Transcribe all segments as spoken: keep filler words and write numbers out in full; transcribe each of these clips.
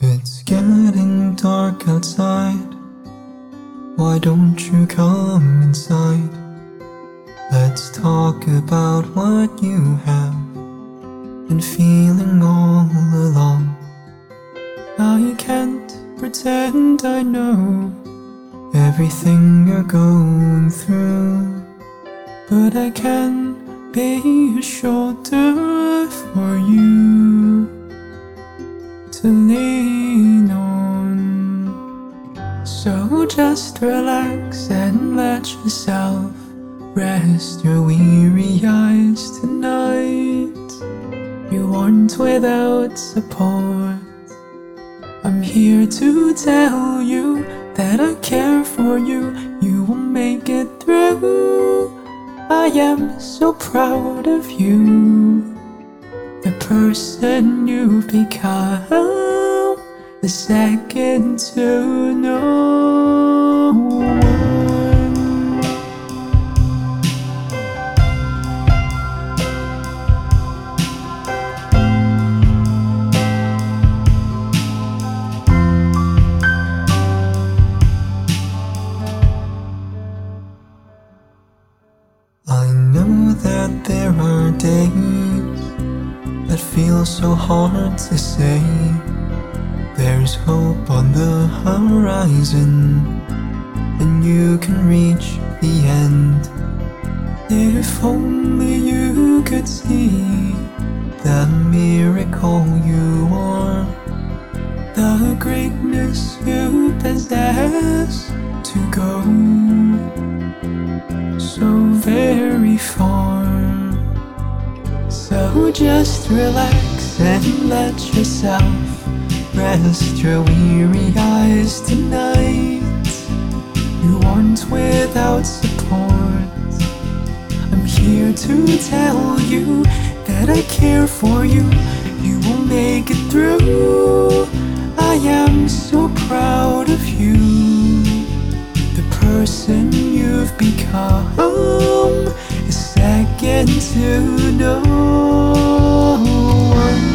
It's getting dark outside. Why don't you come inside? Let's talk about what you have been feeling all along. I can't pretend I know everything you're going through, but I can be a shoulder for you to lean on. So just relax and let yourself rest your weary eyes tonight. You aren't without support. I'm here to tell you that I care for you. You will make it through. I am so proud of you, the person you've become, the second to no one. I know that there are days that feel so hard to say. There's hope on the horizon, and you can reach the end. If only you could see the miracle you are, the greatness you possess to go so very far. So just relax and let yourself rest your weary eyes tonight. You aren't without support. I'm here to tell you that I care for you. You will make it through. I am so proud of you, the person you've become, is second to no one.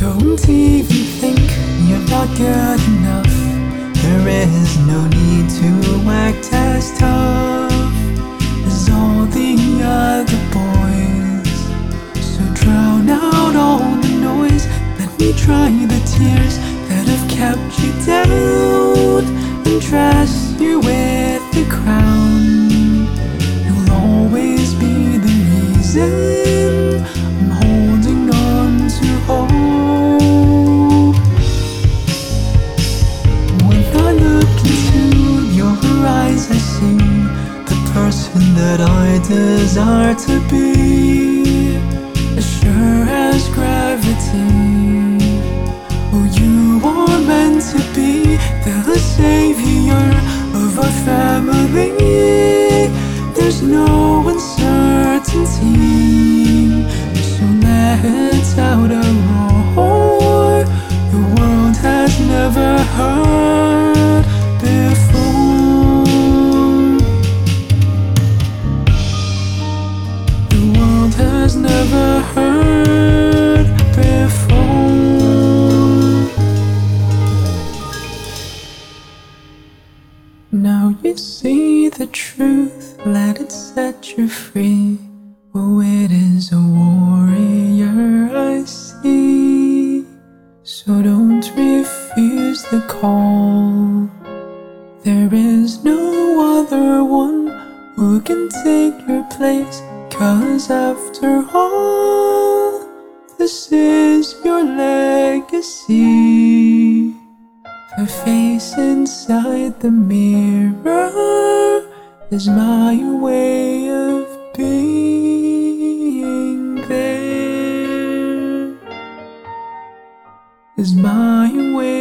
Don't even think you're not good enough. There is no need to act as tough as all the other boys. So drown out all the noise. Let me dry the tears that have kept you down and dress you with the crown. You'll always be the reason I'm holding on to hope. I see the person that I desire to be, as sure as gravity. Oh, you are meant to be the savior of our family. There's no uncertainty, so let's out a roar the world has never heard before. Never heard before. Now you see the truth, let it set you free. Oh, it is a warrior I see. So don't refuse the call. There is no other one who can take your place, 'cause after all, this is your legacy. The face inside the mirror is my way of being there. is my way.